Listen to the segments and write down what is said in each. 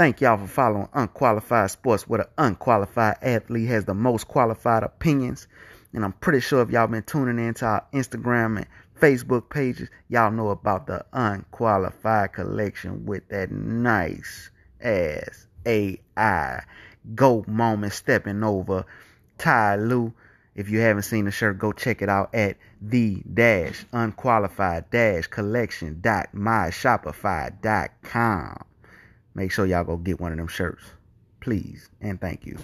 Thank y'all for following Unqualified Sports, where the unqualified athlete has the most qualified opinions. And I'm pretty sure if y'all been tuning into our Instagram and Facebook pages, y'all know about the Unqualified Collection with that nice ass AI GOAT moment stepping over Ty Lue. If you haven't seen the shirt, go check it out at the-unqualified-collection.myshopify.com. Make sure y'all go get one of them shirts, please, and thank you.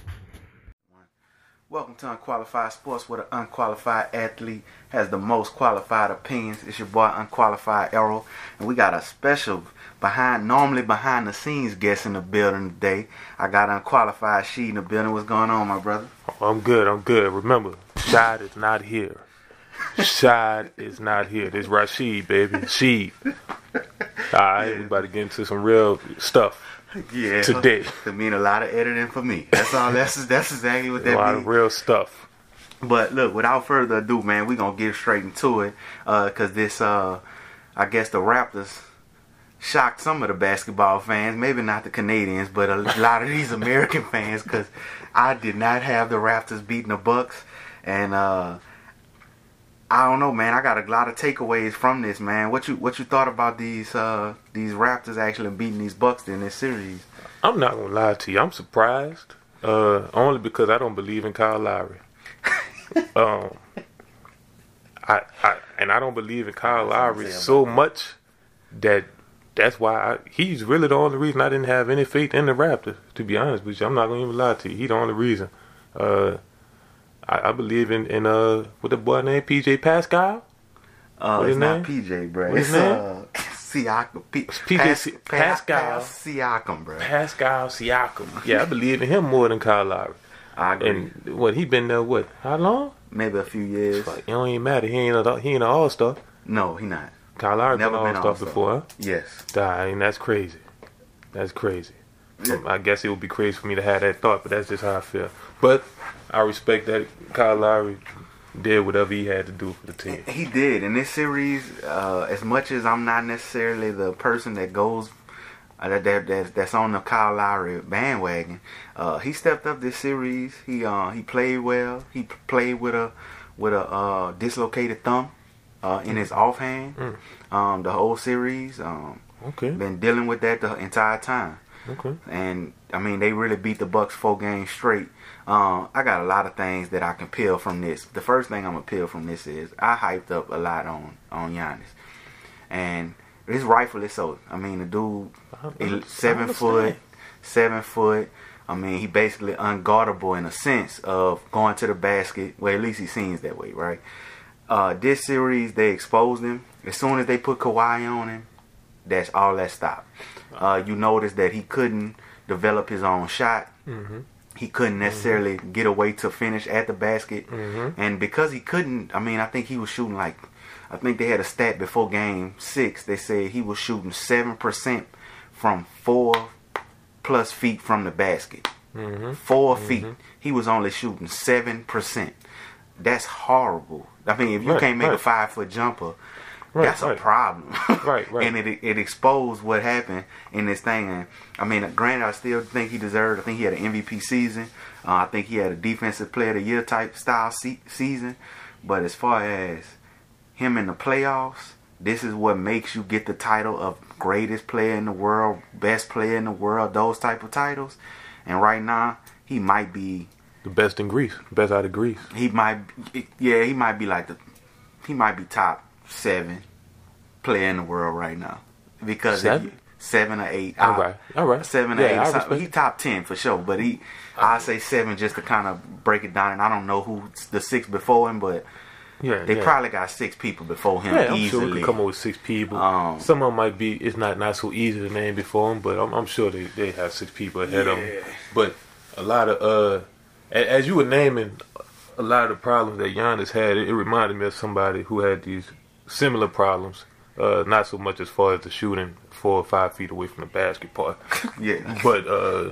Welcome to Unqualified Sports, where the unqualified athlete has the most qualified opinions. It's your boy, Unqualified Arrow, and we got a special behind the scenes guest in the building today. I got Unqualified She in the building. What's going on, my brother? I'm good. Remember, Shad is not here. Shad is not here. This Rashid, baby. Sheed. Alright, yeah. We about to get into some real stuff. Yeah, today. It mean a lot of editing for me. That's all. That's exactly what that means. A lot of real stuff. But look, without further ado, man, we gonna get straight into it. Cause this, I guess the Raptors shocked some of the basketball fans. Maybe not the Canadians, but a lot of these American fans. Cause I did not have the Raptors beating the Bucks, and I don't know, man. I got a lot of takeaways from this, man. What you thought about these Raptors actually beating these Bucks in this series? I'm not gonna lie to you. I'm surprised, only because I don't believe in Kyle Lowry. I don't believe in Kyle Lowry so much that's why he's really the only reason I didn't have any faith in the Raptors. To be honest with you, I'm not gonna even lie to you. He's the only reason. I believe in what the boy named PJ Pascal. It's not PJ, bro. What's his name? Siakam. Pascal Siakam, bro. Pascal Siakam. Yeah, I believe in him more than Kyle Lowry. I agree. And he been there how long? Maybe a few years. It don't even matter. He ain't an all star. No, he not. Kyle Lowry never been an all star before. Huh? Yes. Dang, that's crazy. That's crazy. Yeah. I guess it would be crazy for me to have that thought, but that's just how I feel. But I respect that Kyle Lowry did whatever he had to do for the team. He did. In this series, as much as I'm not necessarily the person that goes that's on the Kyle Lowry bandwagon, he stepped up this series. He played well. He played with a dislocated thumb in his offhand the whole series. Been dealing with that the entire time. Okay. And, I mean, they really beat the Bucks 4 games straight. I got a lot of things that I can peel from this. The first thing I'm going to peel from this is I hyped up a lot on Giannis. And it's rightfully so. I mean, the dude, seven foot. I mean, he basically unguardable in a sense of going to the basket. Well, at least he seems that way, right? This series, they exposed him. As soon as they put Kawhi on him, that's all that stopped. You notice that he couldn't develop his own shot. Mm-hmm. He couldn't necessarily get away to finish at the basket. Mm-hmm. And because he couldn't, I mean, I think he was shooting I think they had a stat before game 6. They said he was shooting 7% from 4+ feet from the basket. Mm-hmm. 4 feet. He was only shooting 7%. That's horrible. I mean, if you can't make a 5-foot jumper, That's a problem. Right. And it exposed what happened in this thing. And, I mean, granted, I still think he deserved. I think he had an MVP season. I think he had a defensive player of the year type style season. But as far as him in the playoffs, this is what makes you get the title of greatest player in the world, best player in the world, those type of titles. And right now, he might be the best in Greece, best out of Greece. He might be top 7 player in the world right now, because 7 or 8. All right. 7 or 8. So he top 10 for sure, but I say 7 just to kind of break it down. And I don't know who the 6 before him, but they probably got 6 people before him. Yeah, easily. I'm sure we could come up with 6 people. Some of them might be. It's not so easy to name before him, but I'm sure they have 6 people ahead of him. But a lot of as you were naming a lot of the problems that Giannis had, it reminded me of somebody who had these similar problems, not so much as far as the shooting 4 or 5 feet away from the basket part. Yeah. But a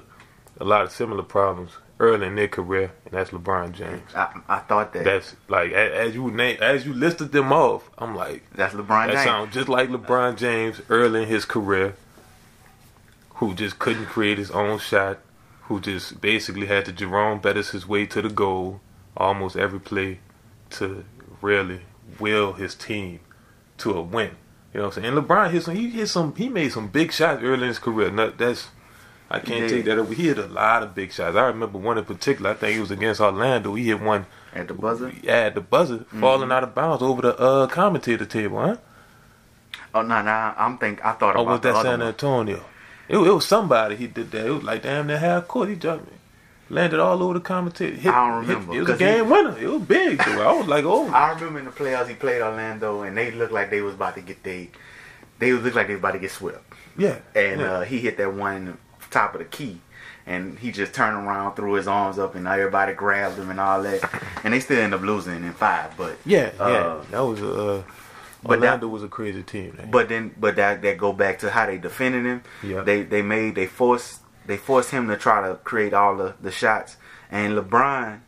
lot of similar problems early in their career, and that's LeBron James. I thought that. That's like as you listed them off, I'm like, that's LeBron James. That sounds just like LeBron James early in his career. who just couldn't create his own shot, who just basically had to Jerome Bettis his way to the goal almost every play to really will his team to a win. You know what I'm saying? And LeBron he made some big shots early in his career. I can't take that over. He hit a lot of big shots. I remember one in particular. I think it was against Orlando. He hit one at the buzzer. Yeah, at the buzzer, falling out of bounds over the commentator table, huh? Oh no! I thought about that. Oh, was that San Antonio? It was somebody. He did that. It was like damn near half court. He dropped me, landed all over the commentator. I don't remember. It was a game winner. It was big. I was like, oh. I remember in the playoffs he played Orlando, and they looked like they was about to get swept. Yeah. And he hit that one top of the key, and he just turned around, threw his arms up, and everybody grabbed him and all that, and they still end up losing in five. But that was Orlando was a crazy team. But that go back to how they defended him. Yeah. They forced him to try to create all the shots, and LeBron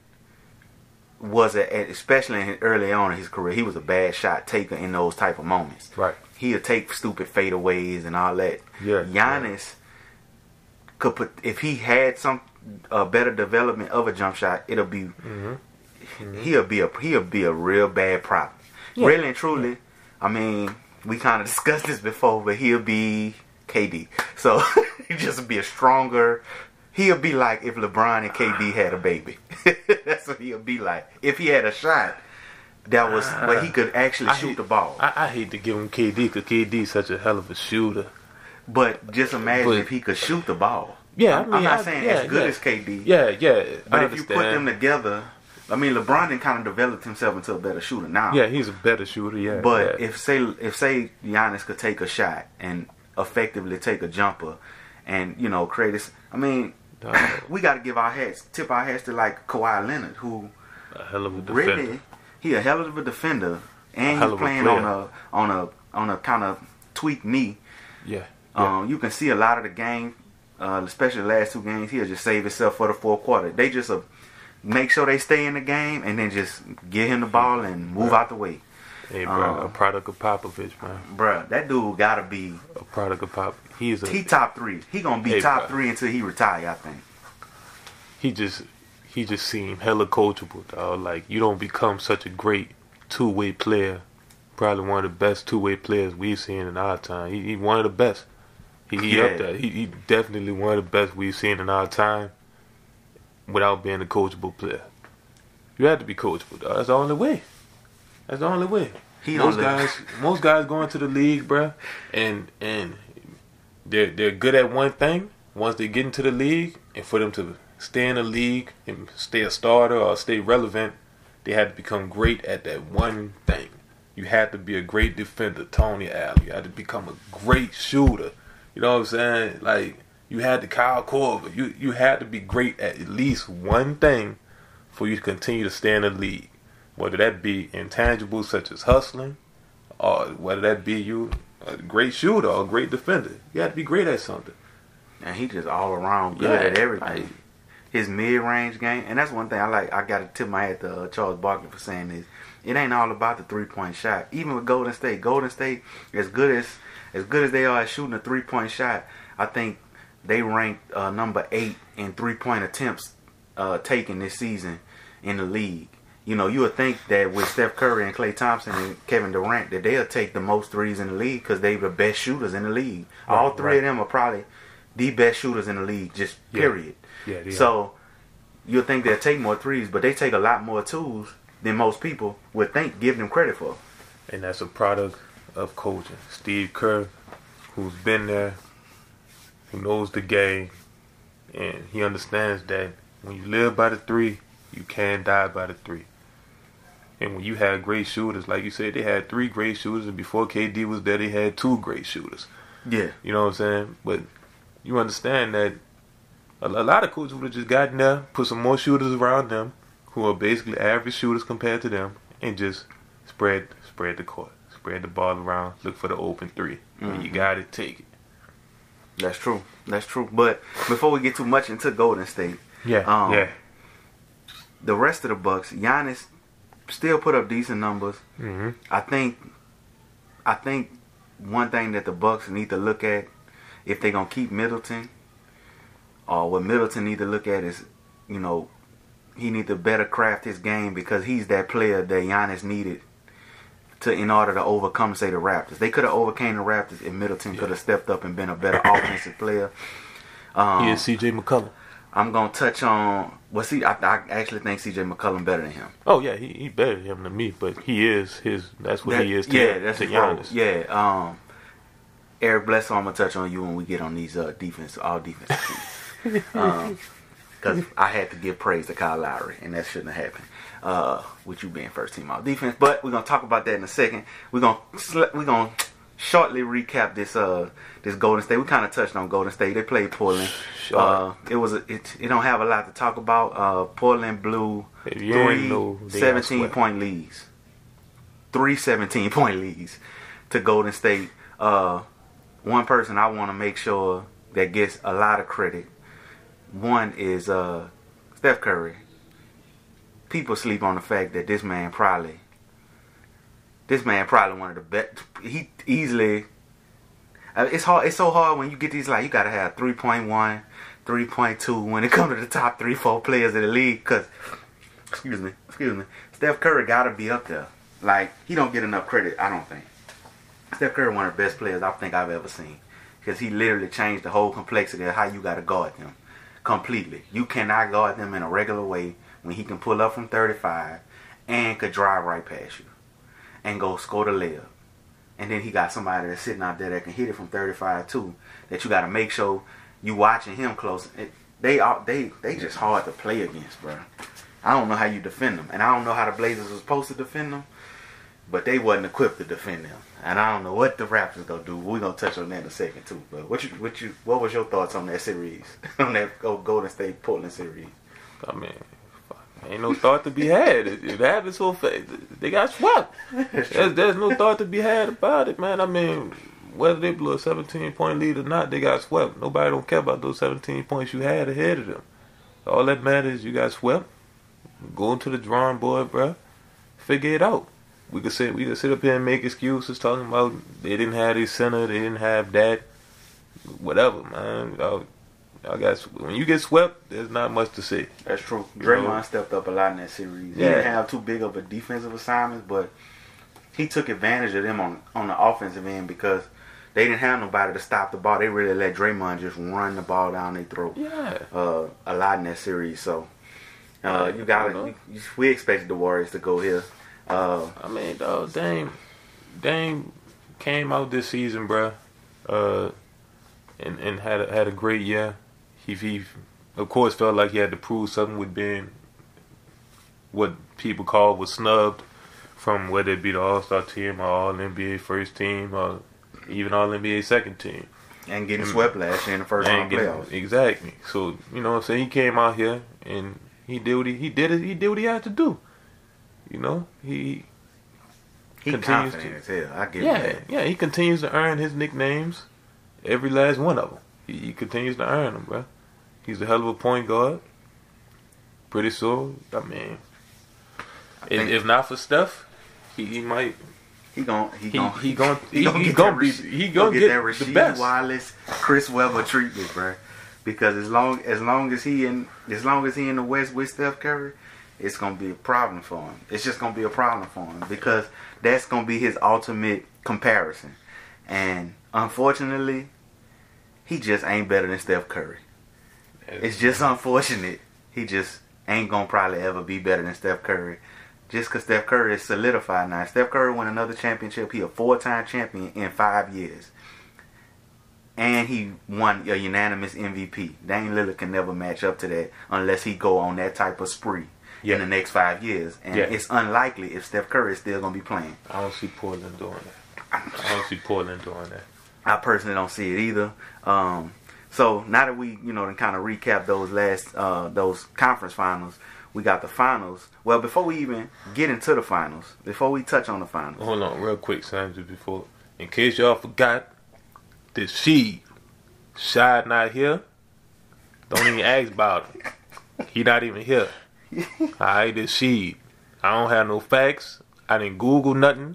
was especially early on in his career, he was a bad shot taker in those type of moments. Right, he'll take stupid fadeaways and all that. Yeah, Giannis. Yeah. Could put if he had some better development of a jump shot, it'll be he'll be a real bad problem. Yeah. Really and truly, I mean, we kind of discussed this before, but he'll be KD. So he'll just be a stronger. He'll be like if LeBron and KD had a baby. That's what he'll be like if he had a shot that was where he could actually shoot the ball. I hate to give him KD because KD's such a hell of a shooter. But just imagine if he could shoot the ball. Yeah, I mean, I'm not saying as good as KD. Yeah, yeah. But if you put them together, I mean, LeBron then kind of developed himself into a better shooter now. Yeah, he's a better shooter. Yeah. But if Giannis could take a shot and effectively take a jumper, and create this, I mean, we got to tip our hats to like Kawhi Leonard, who a hell of a defender. Really, he a hell of a defender, and he's playing on a kind of tweaked knee. Yeah. Yeah. You can see a lot of the game, especially the last two games, he'll just save himself for the fourth quarter. They just make sure they stay in the game and then just get him the ball and move out the way. Hey, bro, a product of Popovich, man. Bro, that dude got to be a product of Pop. He top three. He going to be three until he retire, I think. He just seemed hella coachable, dog. Like, you don't become such a great two-way player. Probably one of the best two-way players we've seen in our time. He one of the best. He up there. He definitely one of the best we've seen in our time without being a coachable player. You have to be coachable, dog. That's the only way. That's the only way. Most guys go into the league, bruh, and they're good at one thing once they get into the league, and for them to stay in the league and stay a starter or stay relevant, they have to become great at that one thing. You have to be a great defender, Tony Allen. You had to become a great shooter. You know what I'm saying? Like, you had to Kyle Korver. You had to be great at least one thing for you to continue to stay in the league. Whether that be intangibles such as hustling, or whether that be you a great shooter or a great defender. You had to be great at something. And he just all around good at everything. His mid-range game, and that's one thing I like. I got to tip my hat to Charles Barkley for saying this. It ain't all about the three-point shot. Even with Golden State, as good as they are at shooting a three-point shot, I think they ranked number 8 in three-point attempts taken this season in the league. You would think that with Steph Curry and Klay Thompson and Kevin Durant that they'll take the most threes in the league because they're the best shooters in the league. Right, all three of them are probably the best shooters in the league, just period. Yeah, so you'll think they'll take more threes, but they take a lot more twos than most people would think, give them credit for. And that's a product of coaching. Steve Kerr, who's been there, who knows the game, and he understands that when you live by the three, you can die by the three. And when you have great shooters, like you said, they had 3 great shooters, and before KD was there, they had 2 great shooters. Yeah. You know what I'm saying? But you understand that a lot of coaches would have just gotten there, put some more shooters around them, who are basically average shooters compared to them, and just spread the court, spread the ball around, look for the open three. When you got it, take it. That's true. But before we get too much into Golden State, the rest of the Bucks, Giannis still put up decent numbers. Mm-hmm. I think one thing that the Bucks need to look at if they're going to keep Middleton, what Middleton need to look at is, you know, he need to better craft his game, because he's that player that Giannis needed to in order to overcome, say, the Raptors. They could have overcame the Raptors if Middleton could have stepped up and been a better offensive player. He is C.J. McCollum. I'm going to touch on... Well, see, I actually think C.J. McCollum better than him. Oh, yeah, he better than him than me, but he is his... That's what he is to Giannis. Yeah, that's his role. Yeah, Eric Bledsoe, I'm going to touch on you when we get on these all defense teams. Because I had to give praise to Kyle Lowry, and that shouldn't have happened with you being first team all defense. But we're going to talk about that in a second. We're gonna shortly recap this Golden State. We kind of touched on Golden State. They played Portland. Sure. It don't have a lot to talk about. Portland blew three 17-point leads to Golden State. One person I want to make sure that gets a lot of credit. One is Steph Curry. People sleep on the fact that this man probably one of the best. He easily. It's hard. It's so hard when you get these, like, you gotta have 3.1, 3.2 when it comes to the top 3-4 players in the league. Cause, excuse me, Steph Curry gotta be up there. Like, he don't get enough credit, I don't think. Steph Curry one of the best players I think I've ever seen. Cause he literally changed the whole complexity of how you gotta guard them. Completely. You cannot guard them in a regular way when he can pull up from 35 and could drive right past you and go score the layup. And then he got somebody that's sitting out there that can hit it from 35 too, that you got to make sure you watching him close. They just hard to play against, bro. I don't know how you defend them. And I don't know how the Blazers was supposed to defend them, but they wasn't equipped to defend them. And I don't know what the Raptors gonna do. We're gonna touch on that in a second too. But what was your thoughts on that series? On that Golden State Portland series? I mean, ain't no thought to be had. It happened so fast. They got swept. There's no thought to be had about it, man. I mean, whether they blew a 17-point lead or not, they got swept. Nobody don't care about those 17 points you had ahead of them. All that matters is you got swept. Go to the drawing board, bro. Figure it out. We could sit up here and make excuses talking about they didn't have this center, they didn't have that, whatever, man. I guess when you get swept, there's not much to say. That's true. Draymond stepped up a lot in that series. Yeah. He didn't have too big of a defensive assignment, but he took advantage of them on the offensive end because they didn't have nobody to stop the ball. They really let Draymond just run the ball down their throat. Yeah. A lot in that series. So we expected the Warriors to go here. I mean, though, Dame came out this season, bruh, and had a great year. He of course felt like he had to prove something with being what people call was snubbed from whether it be the All-Star team or All-NBA first team or even All-NBA second team. And getting swept last year in the first round playoffs. Exactly. So, you know what I'm saying? He came out here and he did what he did what he had to do. You know, he continues confident to, as hell. I get that. Yeah, he continues to earn his nicknames, every last one of them. He continues to earn them, bro. He's a hell of a point guard. Pretty soon, I mean, if not for Steph, he might. He gonna get the best. Wallace, Chris Webber treatment, bro. Because as long as he in the West with Steph Curry, it's going to be a problem for him. It's just going to be a problem for him because that's going to be his ultimate comparison. And unfortunately, he just ain't better than Steph Curry. It's just unfortunate. He just ain't going to probably ever be better than Steph Curry just because Steph Curry is solidified now. Steph Curry won another championship. He a 4-time champion in 5 years. And he won a unanimous MVP. Dame Lillard can never match up to that unless he go on that type of spree. Yeah. In the next 5 years. And it's unlikely if Steph Curry is still going to be playing. I don't see Portland doing that. I personally don't see it either. So now that we, you know, kind of recap those last, those conference finals, we got the finals. Well, before we even get into the finals, before we touch on the finals. Hold on real quick, Sam, just before. In case y'all forgot, this Shy not here. Don't even ask about him. He not even here. Alright, this Sheed. I don't have no facts. I didn't Google nothing.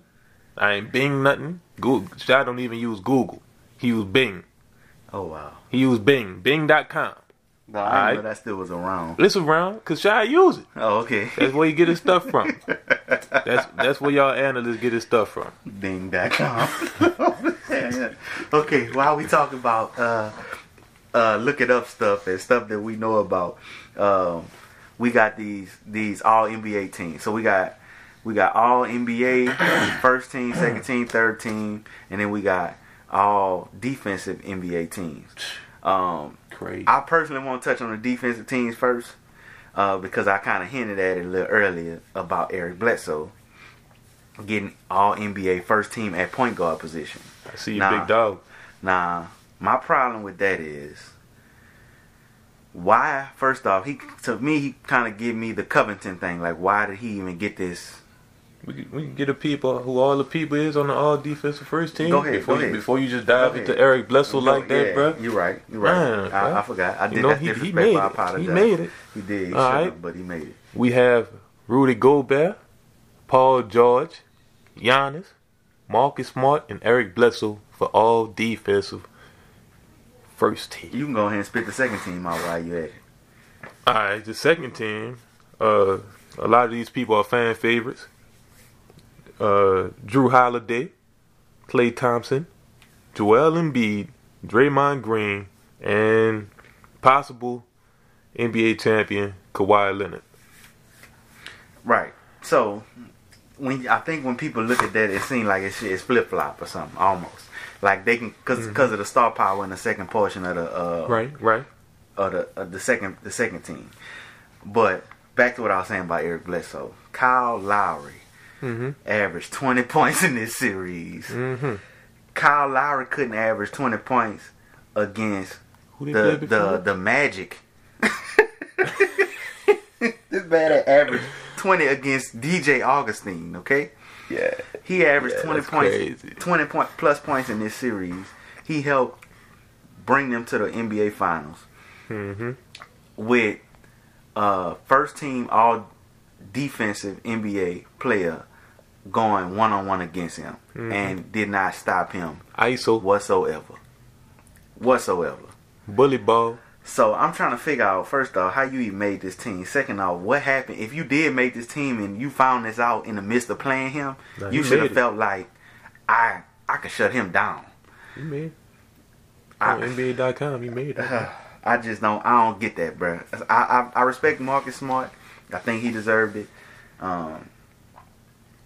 I ain't Bing nothing. Google. Shy don't even use Google. He use Bing. Oh, wow. He used Bing. Bing.com. No, I didn't know that still was around. It's around because Shai used it. Oh, okay. That's where he get his stuff from. That's where y'all analysts get his stuff from. Bing.com. Okay, while we talk about look it up stuff and stuff that we know about, we got these all NBA teams. So we got all NBA, first team, second team, third team, and then we got all defensive NBA teams. Crazy. I personally want to touch on the defensive teams first because I kind of hinted at it a little earlier about Eric Bledsoe getting all NBA first team at point guard position. I see you, big dog. Nah, my problem with that is why, first off, he kind of gave me the Covington thing. Like, why did he even get this? We can get a people who all the people is on the all defensive first team. Go ahead, before you just dive into Eric Bledsoe that, bro. You're right. Man, I forgot. I did that disrespect. I apologize. He made it. He did. He but he made it. We have Rudy Gobert, Paul George, Giannis, Marcus Smart, and Eric Bledsoe for all defensive first team. You can go ahead and spit the second team out while you're at it. All right, the second team. A lot of these people are fan favorites. Drew Holiday, Klay Thompson, Joel Embiid, Draymond Green, and possible NBA champion Kawhi Leonard. Right. So, I think when people look at that, it seems like it's flip flop or something almost. Like they can because of the star power in the second portion of the second team. But back to what I was saying about Eric Bledsoe, Kyle Lowry. Mm-hmm. Averaged 20 points in this series. Mm-hmm. Kyle Lowry couldn't average 20 points against the Magic. This man averaged 20 against DJ Augustine. Okay, yeah, he averaged 20 points, crazy. 20 point plus points in this series. He helped bring them to the NBA Finals with first team all defensive NBA player. Going one-on-one against him and did not stop him whatsoever. Bully ball. So I'm trying to figure out, first off, how you even made this team. Second off, what happened? If you did make this team and you found this out in the midst of playing him, you should have felt like, I could shut him down. You made NBA.com, you made it. I just don't get that, bro. I respect Marcus Smart. I think he deserved it.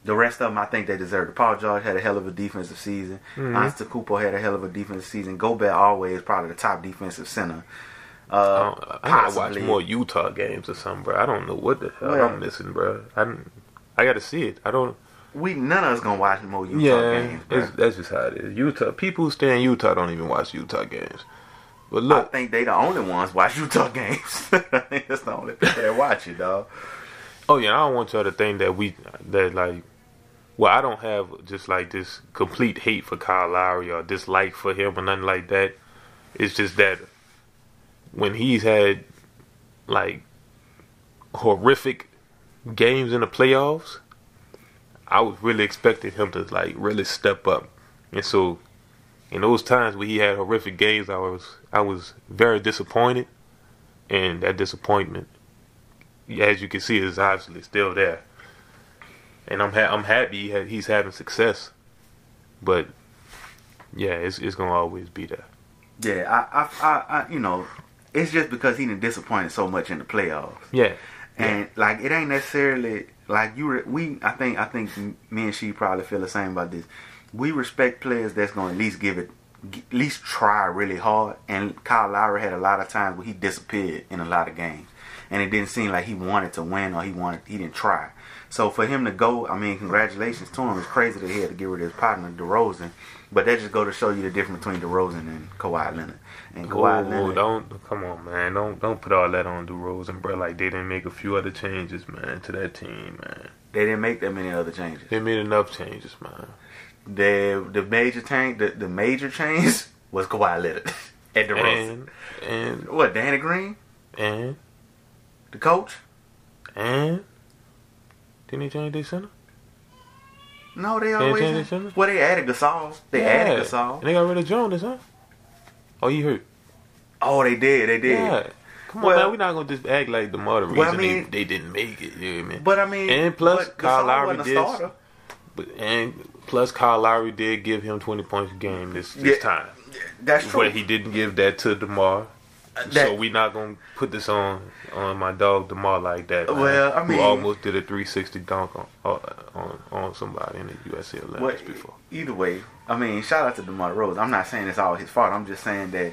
The rest of them, I think they deserved it. Paul George had a hell of a defensive season. Antetokounmpo had a hell of a defensive season. Gobert always probably the top defensive center. I gotta watch more Utah games or something, bro. I don't know what the hell I'm missing, bro. I gotta see it. None of us gonna watch more Utah games, bro. That's just how it is. Utah people who stay in Utah don't even watch Utah games. But look, I think they the only ones watch Utah games. I think that's the only people that watch it, dog. Oh yeah, I don't want y'all to think that I don't have just like this complete hate for Kyle Lowry or dislike for him or nothing like that. It's just that when he's had like horrific games in the playoffs, I was really expecting him to like really step up. And so in those times where he had horrific games, I was very disappointed, and that disappointment, as you can see, is obviously still there. And I'm happy he's having success, but it's gonna always be there. Yeah, I it's just because he done disappointed so much in the playoffs. Yeah, and like it ain't necessarily like I think me and she probably feel the same about this. We respect players that's gonna at least try really hard. And Kyle Lowry had a lot of times where he disappeared in a lot of games, and it didn't seem like he wanted to win or he didn't try. So for him to go, I mean, congratulations to him. It's crazy that he had to get rid of his partner, DeRozan. But that just go to show you the difference between DeRozan and Kawhi Leonard. And Kawhi Leonard, come on, man, don't put all that on DeRozan, bro. Like they didn't make a few other changes, man, to that team, man. They didn't make that many other changes. They made enough changes, man. The major change was Kawhi Leonard and DeRozan and what? Danny Green and the coach and. Didn't they change their center? No, they always. Well, they added Gasol. They added Gasol. And they got rid of Jonas, huh? Oh, you hurt? Oh, they did. They did. Yeah. Come on, man. We're not going to just act like the mother reason they didn't make it. You know what I mean? But, I mean... And plus, Kyle Lowry did... Kyle Lowry did give him 20 points a game this time. That's true. But he didn't give that to DeMar. So we're not going to put this on my dog DeMar like that. Well, I mean... Who almost did a 360 dunk on somebody in the USL last before. Either way, I mean, shout out to DeMar Rose. I'm not saying it's all his fault. I'm just saying that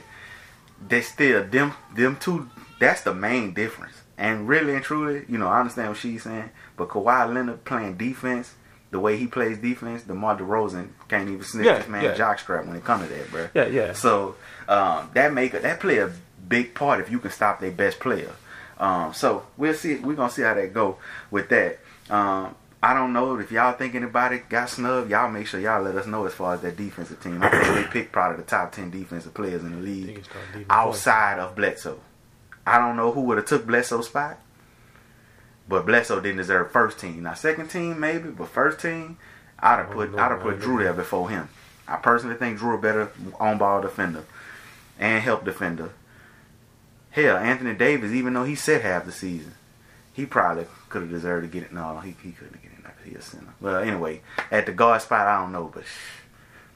they still... Them two... That's the main difference. And really and truly, you know, I understand what she's saying, but Kawhi Leonard playing defense, the way he plays defense, DeMar DeRozan can't even sniff this man jockstrap when it comes to that, bro. Yeah, yeah. So that play a big part if you can stop their best player. So we'll see. We're gonna see how that go with that. I don't know if y'all think anybody got snubbed. Y'all make sure y'all let us know as far as that defensive team. I think they picked probably the top 10 defensive players in the league outside of Bledsoe. I don't know who would have took Bledsoe's spot, but Bledsoe didn't deserve first team. Now second team maybe, but first team, I'd have put Drew there before him. I personally think Drew a better on-ball defender and help defender. Hell, Anthony Davis, even though he sat half the season, he probably could have deserved to get it. No, he couldn't get it. He's a center. Well, anyway, at the guard spot, I don't know, but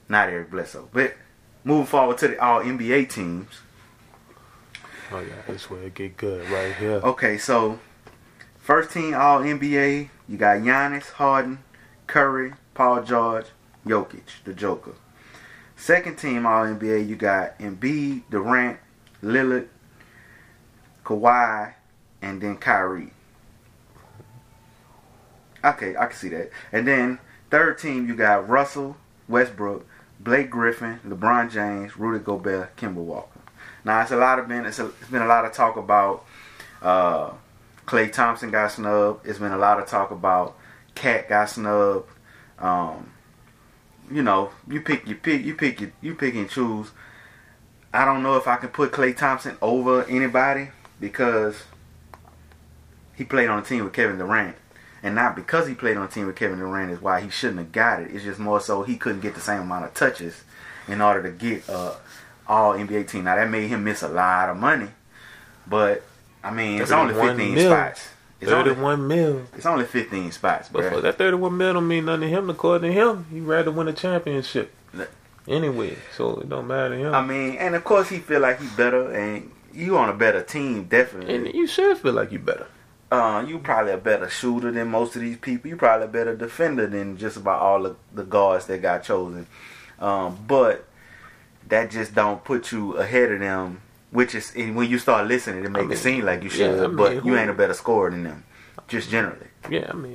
not Eric Bledsoe. But moving forward to the All-NBA teams. Oh, yeah, that's where it get good right here. Okay, so first team All-NBA, you got Giannis, Harden, Curry, Paul George, Jokic, the Joker. Second team All-NBA, you got Embiid, Durant, Lillard, Kawhi, and then Kyrie. Okay, I can see that. And then third team, you got Russell Westbrook, Blake Griffin, LeBron James, Rudy Gobert, Kemba Walker. Now it's been a lot of talk about Klay Thompson got snubbed. It's been a lot of talk about Cat got snubbed. You know, you pick and choose. I don't know if I can put Klay Thompson over anybody because he played on a team with Kevin Durant, and not because he played on a team with Kevin Durant is why he shouldn't have got it. It's just more so he couldn't get the same amount of touches in order to get All-NBA team. Now, that made him miss a lot of money. But, I mean, it's only 15 spots. It's 31 mil. It's only 15 spots, bro. But for that 31 mil don't mean nothing to him. According to him, he'd rather win a championship anyway. So, it don't matter to him. I mean, and of course, he feel like he's better. And you on a better team, definitely. And you should feel like you better. You probably a better shooter than most of these people. You probably a better defender than just about all of the guards that got chosen. But... that just don't put you ahead of them, which is, and when you start listening, it makes it seem like you should, but you ain't a better scorer than them, just generally. Yeah, I mean,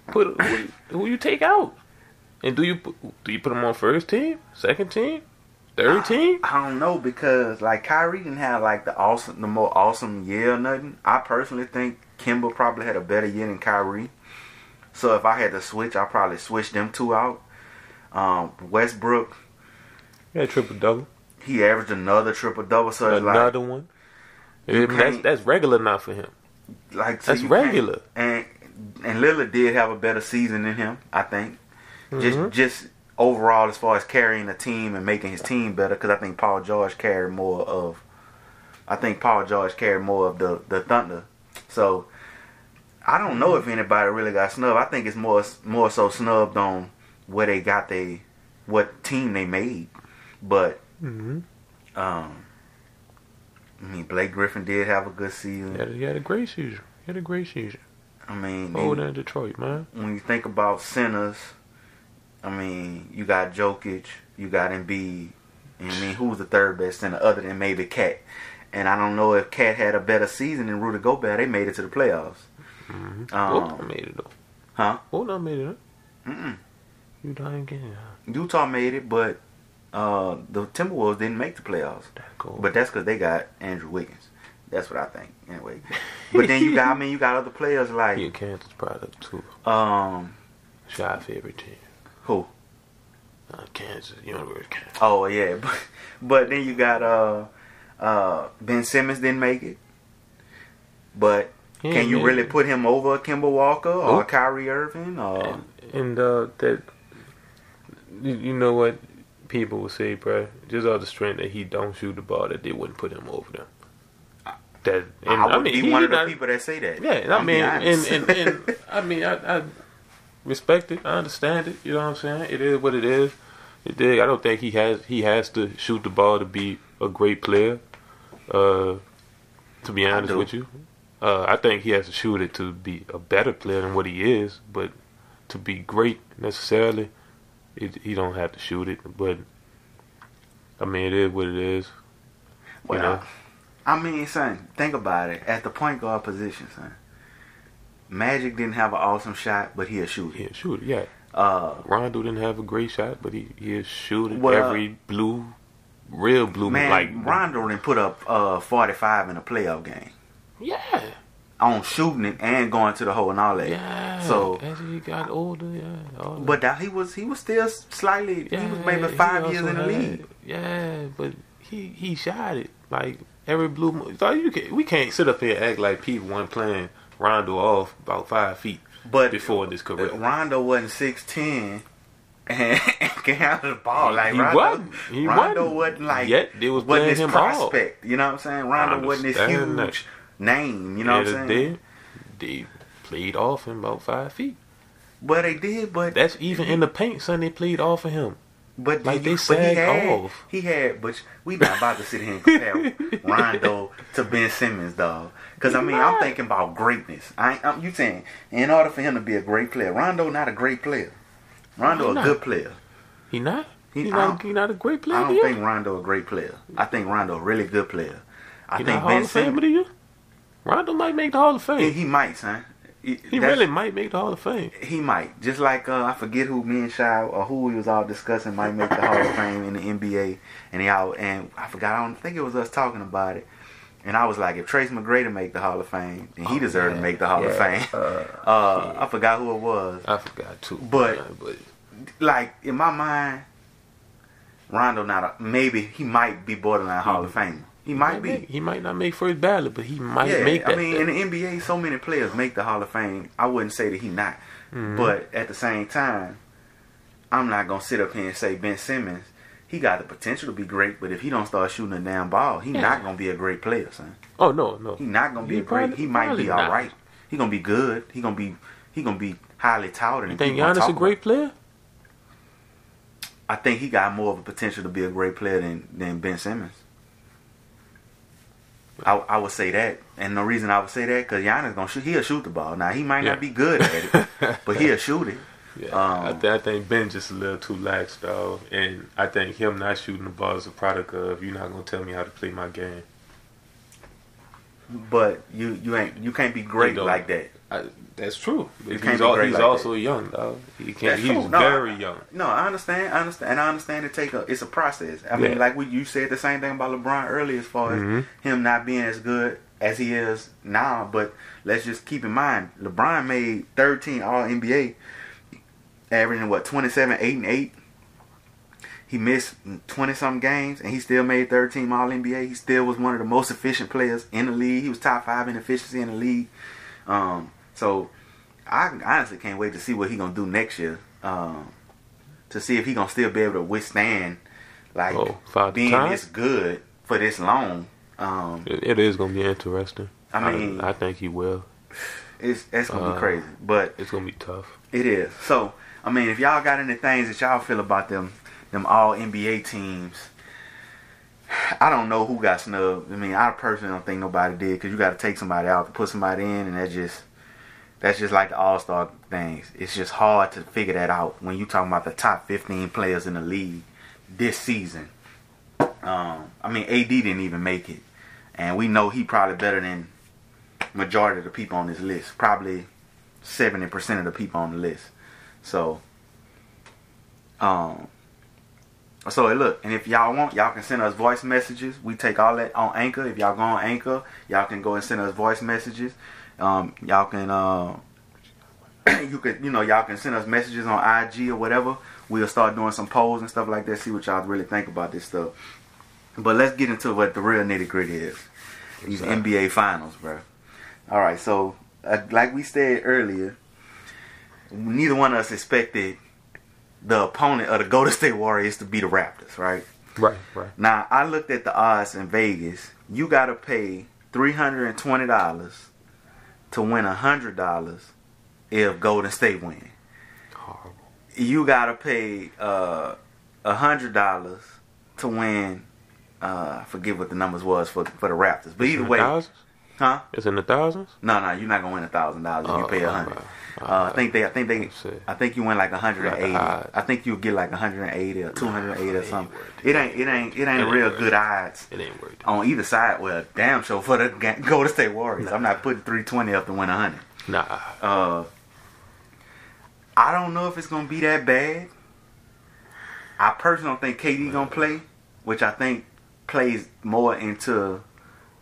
who you take out, and do you put them on first team, second team, third team? I don't know because like Kyrie didn't have like the more awesome year or nothing. I personally think Kemba probably had a better year than Kyrie, so if I had to switch, I probably switch them two out. Westbrook. Yeah, triple-double. He averaged another triple-double. So another like, one. That's regular now for him. Like so that's regular. And Lillard did have a better season than him, I think. Mm-hmm. Just overall as far as carrying the team and making his team better, because I think Paul George carried more of. the Thunder. So I don't know if anybody really got snubbed. I think it's more so snubbed on where they got what team they made. But, I mean, Blake Griffin did have a good season. He had a great season. I mean, older than Detroit, man. When you think about centers, I mean, you got Jokic, you got Embiid. I mean, who's the third best center other than maybe Cat? And I don't know if Cat had a better season than Rudy Gobert. They made it to the playoffs. Mm-hmm. Golden made it though. Huh? Golden made it. Mm-mm. Utah ain't getting it. Utah made it, but. The Timberwolves didn't make the playoffs. Cool. But that's because they got Andrew Wiggins. That's what I think. Anyway. But then you got other players like... Yeah, Kansas product too. Shy for every team. Who? Kansas. University of Kansas. Oh, yeah. But then you got... Ben Simmons didn't make it. But can you really put him over Kemba Walker or Kyrie Irving? Or... And that... You know what... people will say, bro, just all the strength that he don't shoot the ball, that they wouldn't put him over them. That, and I would be one of the people that say that. Yeah, and I mean, and I mean, I respect it. I understand it. You know what I'm saying? It is what it is. It did. I don't think he has to shoot the ball to be a great player. To be honest with you, I think he has to shoot it to be a better player than what he is. But to be great necessarily, he don't have to shoot it. But I mean, it is what it is. Well, you know? I mean, son, think about it. At the point guard position, son, Magic didn't have an awesome shot, but he'll shoot it. He'll shoot it, yeah. Rondo didn't have a great shot, but he'll shoot it. Well, every blue, real blue. Man, like, Rondo didn't put up 45 in a playoff game. Yeah. On shooting it and going to the hole and all that. Yeah. So as he got older, yeah. All that. But that he was still slightly. Yeah, he was maybe 5 years in the league. Yeah, but he shot it like. Every blue, so we can't sit up here and act like people weren't playing Rondo off about 5 feet but before this career. Rondo wasn't 6'10" and can handle the ball like Rondo wasn't like yet. They was playing his prospect. All. You know what I'm saying? Rondo wasn't this huge name. You know what I'm saying? They played off him about 5 feet. Well, they did, but that's even in the paint, son. They played off of him. But like they said, but we not about to sit here and compare Rondo to Ben Simmons, dog. Because I mean, I'm thinking about greatness. You saying in order for him to be a great player, Rondo not a great player. Rondo a good player. He not. He not a great player. I don't think Rondo a great player. I think Rondo a really good player. I think Ben Simmons. Rondo might make the Hall of Fame. Yeah, he might, son. He really might make the Hall of Fame. He might. Just like I forget who me and Shy or who we was all discussing might make the Hall of Fame in the NBA. And I forgot. I don't think it was us talking about it. And I was like, if Trace McGrady make the Hall of Fame, then he deserved to make the Hall of Fame. I forgot who it was. I forgot too. But like in my mind, Rondo maybe he might be borderline Hall of Fame. He might not make first ballot, but he might make that. I mean, in the NBA, so many players make the Hall of Fame. I wouldn't say that he not. Mm-hmm. But at the same time, I'm not going to sit up here and say Ben Simmons, he got the potential to be great, but if he don't start shooting a damn ball, he not going to be a great player, son. Oh, no. He not going to be a great. He might be all right. He going to be good. He going to be highly touted. You think Giannis a great player? I think he got more of a potential to be a great player than Ben Simmons. I would say that, and the reason I would say that because Giannis gonna shoot. He'll shoot the ball. Now he might not be good at it, but he'll shoot it. Yeah, I think Ben just a little too lax, though, and I think him not shooting the ball is a product of you're not gonna tell me how to play my game. But you can't be great like that. That's true. He's also young, though. He's very young. No, I understand. And I understand it's a process. I mean, like you said the same thing about LeBron earlier as far as him not being as good as he is now. But let's just keep in mind, LeBron made 13 All-NBA, averaging, 27, 8, and 8. He missed 20-some games, and he still made 13 All-NBA. He still was one of the most efficient players in the league. He was top 5 in efficiency in the league. So I honestly can't wait to see what he gonna do next year. To see if he gonna still be able to withstand being this good for this long. It is gonna be interesting. I mean, I think he will. It's gonna be crazy, but it's gonna be tough. It is. So I mean, if y'all got any things that y'all feel about them all NBA teams. I don't know who got snubbed. I mean, I personally don't think nobody did because you got to take somebody out to put somebody in, and that's just like the All-Star things. It's just hard to figure that out when you're talking about the top 15 players in the league this season. I mean, AD didn't even make it, and we know he probably better than majority of the people on this list, probably 70% of the people on the list. So look, and if y'all want, y'all can send us voice messages. We take all that on Anchor. If y'all go on Anchor, y'all can go and send us voice messages. Y'all can, y'all can send us messages on IG or whatever. We'll start doing some polls and stuff like that. See what y'all really think about this stuff. But let's get into what the real nitty gritty is. These NBA finals, bro. All right, so like we said earlier, neither one of us expected the opponent of the Golden State Warriors to be the Raptors, right? Right, right. Now, I looked at the odds in Vegas. You got to pay $320 to win $100 if Golden State wins. Horrible. You got to pay $100 to win. I forget what the numbers was for the Raptors. But either way. Thousands? Huh? It's in the thousands? No, you're not gonna win $1,000 if you pay $100. I think you win like 180. I think you'll get like 180 or 280 or something. It ain't real good odds. It ain't worth it. On either side, well, damn sure for the Golden State Warriors. Nah. I'm not putting 320 up to win 100. Nah. I don't know if it's gonna be that bad. I personally don't think KD gonna play, which I think plays more into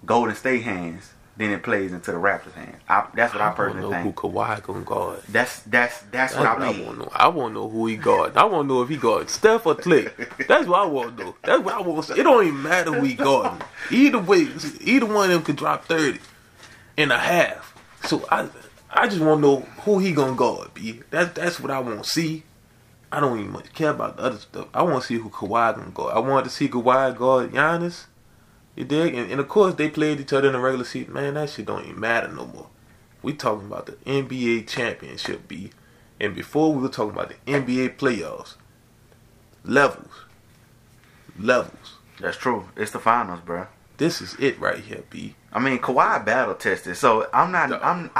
Golden State hands than it plays into the Raptors' hands. I personally think. I don't know who Kawhi gonna guard. That's what I mean. I want to know who he guards. I want to know if he guards Steph or Klay. That's what I want to know. That's what I want to say. It don't even matter who he guards. Either way, either one of them could drop 30.5. So I just want to know who he gonna guard. B. That's what I want to see. I don't even much care about the other stuff. I want to see who Kawhi gonna guard. I wanted to see Kawhi guard Giannis. You dig? And of course, they played each other in the regular season. Man, that shit don't even matter no more. We talking about the NBA championship, B. And before, we were talking about the NBA playoffs. Levels. That's true. It's the finals, bro. This is it right here, B. I mean, Kawhi battle tested, so I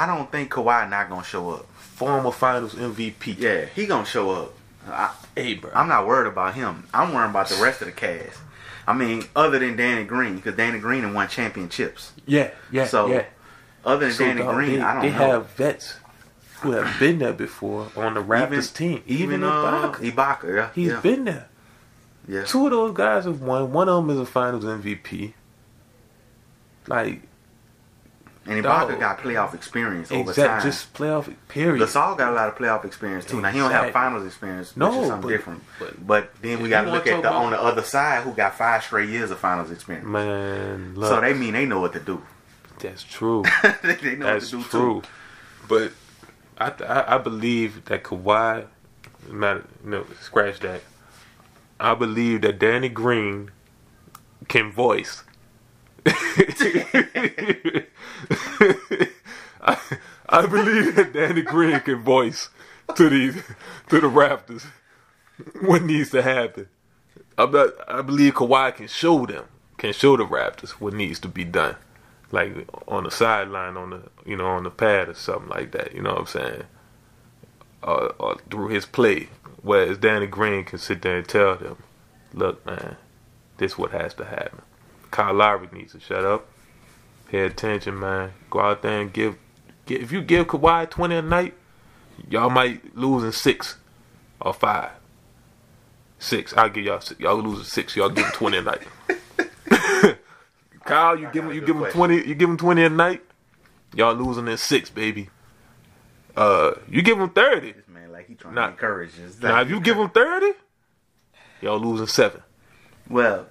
don't think Kawhi not gonna show up. Former Finals MVP. Yeah, he gonna show up. Hey, bro. I'm not worried about him. I'm worried about the rest of the cast. I mean, other than Danny Green, because Danny Green won championships. Yeah. I don't know. They have vets who have been there before on the Raptors team. Even Ibaka. Yeah. He's been there. Yeah. Two of those guys have won. One of them is a Finals MVP. And Ibaka got playoff experience over time. Just playoff period. Gasol got a lot of playoff experience too. Now he don't have finals experience, which is something different. But then we got to look at on the other side who got 5 straight years of finals experience. Man, look. So they mean they know what to do. That's true. They know what to do too. But I believe that Kawhi, scratch that. I believe that Danny Green can voice. I believe that Danny Green can voice to the Raptors what needs to happen. I believe Kawhi can show the Raptors what needs to be done, like on the sideline, on the pad or something like that. You know what I'm saying? Or through his play, whereas Danny Green can sit there and tell them, "Look, man, this is what has to happen." Kyle Lowry needs to shut up. Pay attention, man. Go out there and give. If you give Kawhi 20 a night, y'all might lose in 6 or 5. 6. I'll give y'all 6. Y'all lose in 6. Y'all give him 20 a night. Kyle, you give him 20. You give him 20 a night. Y'all losing in 6, baby. You give him 30. This man, like he trying to encourage us. Now, if you give him 30, y'all losing 7. Well.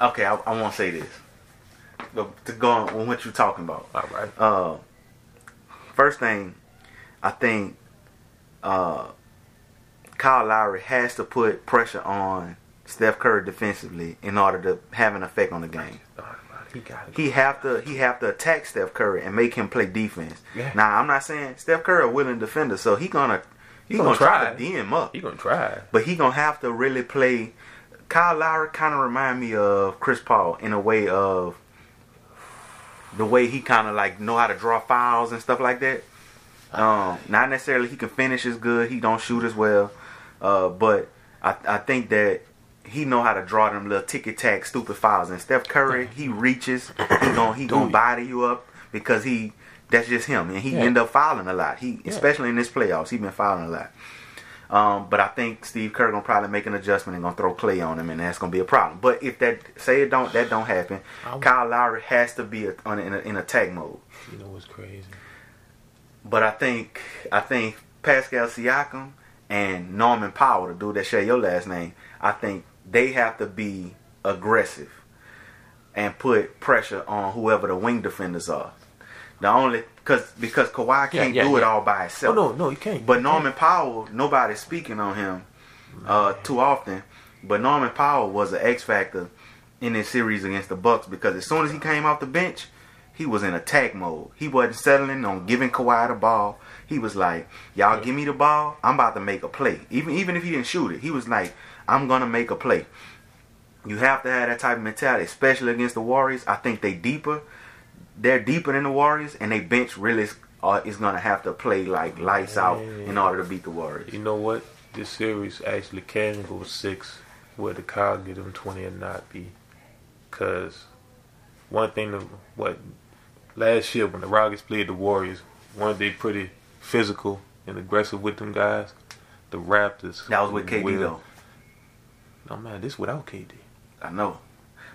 Okay, I want to say this. To go on what you're talking about. All right. First thing, I think Kyle Lowry has to put pressure on Steph Curry defensively in order to have an effect on the game. He have to attack Steph Curry and make him play defense. Yeah. Now, I'm not saying Steph Curry a willing defender, so he's gonna try to D him up. He's gonna try, but he's gonna have to really play. Kyle Lowry kind of remind me of Chris Paul in a way of the way he kind of like know how to draw fouls and stuff like that. Not necessarily he can finish as good. He don't shoot as well. But I think that he know how to draw them little ticky-tack stupid fouls. And Steph Curry, he reaches. He gonna body you up because that's just him. And he end up fouling a lot. Especially in this playoffs, he been fouling a lot. But I think Steve Kerr gonna probably make an adjustment and gonna throw Klay on him, and that's gonna be a problem. But if that don't happen, Kyle Lowry has to be in attack mode. You know what's crazy? But I think Pascal Siakam and Norman Powell, the dude that share your last name, I think they have to be aggressive and put pressure on whoever the wing defenders are. The only because Kawhi can't do it all by himself. Oh, no, you can't. But Norman Powell, nobody's speaking on him too often. But Norman Powell was an X factor in this series against the Bucks because as soon as he came off the bench, he was in attack mode. He wasn't settling on giving Kawhi the ball. He was like, y'all give me the ball, I'm about to make a play. Even if he didn't shoot it, he was like, I'm going to make a play. You have to have that type of mentality, especially against the Warriors. I think they deeper. They're deeper than the Warriors, and they bench really is going to have to play like lights out in order to beat the Warriors. You know what? This series actually can go 6, whether Kyle get them 20 or not be. Because one thing, last year when the Rockets played the Warriors, weren't they pretty physical and aggressive with them guys? The Raptors. That was with KD, though. No, man, this without KD. I know.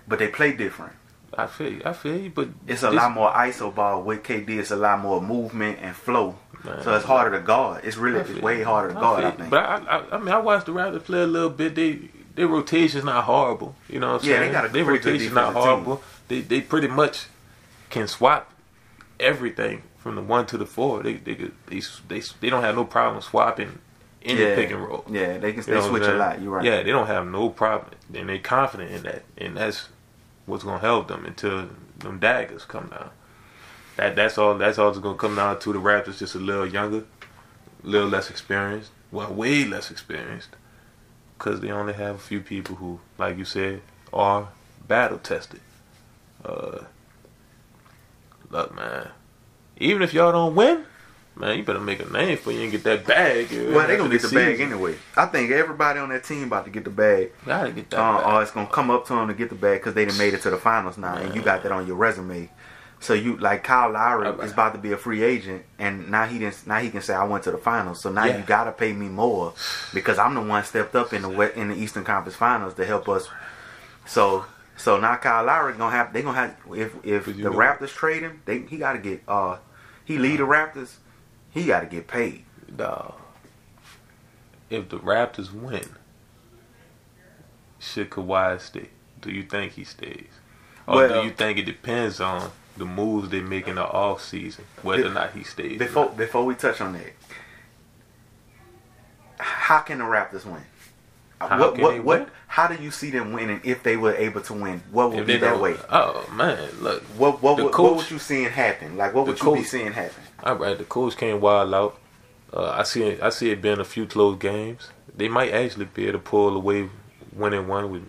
But they play different. I feel you, but... It's a lot more ISO ball with KD. It's a lot more movement and flow. Man, so it's harder to guard. It's really way harder to guard, I think. But, I watched the Raptors play a little bit. Their rotation's not horrible. You know what I'm saying? They got a pretty good defensive not horrible. Team. They pretty much can swap everything from the 1 to the 4. They don't have no problem swapping in the pick and roll. Yeah, they switch a lot. You're right. Yeah, they don't have no problem. And they're confident in that. And that's... what's gonna help them until them daggers come down. That's all that's gonna come down to. The Raptors just a little younger, a little less experienced. Well, way less experienced, because they only have a few people who, like you said, are battle tested. Look, man, even if y'all don't win, man, you better make a name for you and get that bag. Well, they're going to get the bag anyway. I think everybody on that team about to get the bag. Gotta get that bag. Or it's going to come up to them to get the bag because they done made it to the finals now. Man. And you got that on your resume. So, you like Kyle Lowry is about to be a free agent. And now he can say, I went to the finals. So, now you got to pay me more because I'm the one stepped up in the Eastern Conference Finals to help us. So now Kyle Lowry going to have... They're going to have... If the Raptors trade him, he got to get... he lead the Raptors... He got to get paid. Dog. If the Raptors win, should Kawhi stay? Do you think he stays? Or do you think it depends on the moves they make in the offseason, whether or not he stays? Before we touch on that, how can the Raptors win? What? How do you see them winning if they were able to win? What would be that way? Oh, man, look. What would you seeing happen? Like, what would you be seeing happen? All right, the coach came wild out. I see it being a few close games. They might actually be able to pull away 1-1 with,